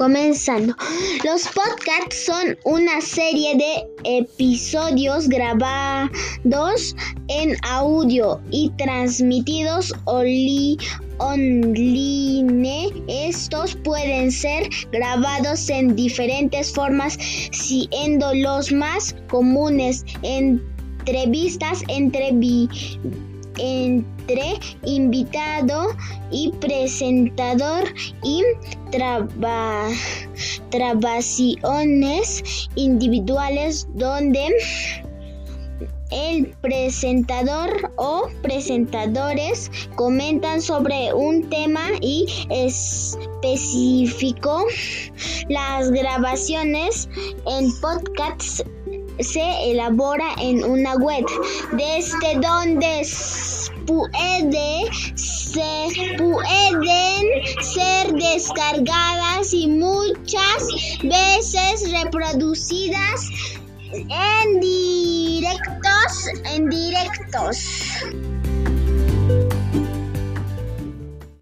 Comenzando. Los podcasts son una serie de episodios grabados en audio y transmitidos online. Estos pueden ser grabados en diferentes formas, siendo los más comunes entrevistas entre invitado y presentador y grabaciones individuales donde el presentador o presentadores comentan sobre un tema y específico. Las grabaciones en podcasts se elabora en una web desde donde pueden ser descargadas y muchas veces reproducidas en directos.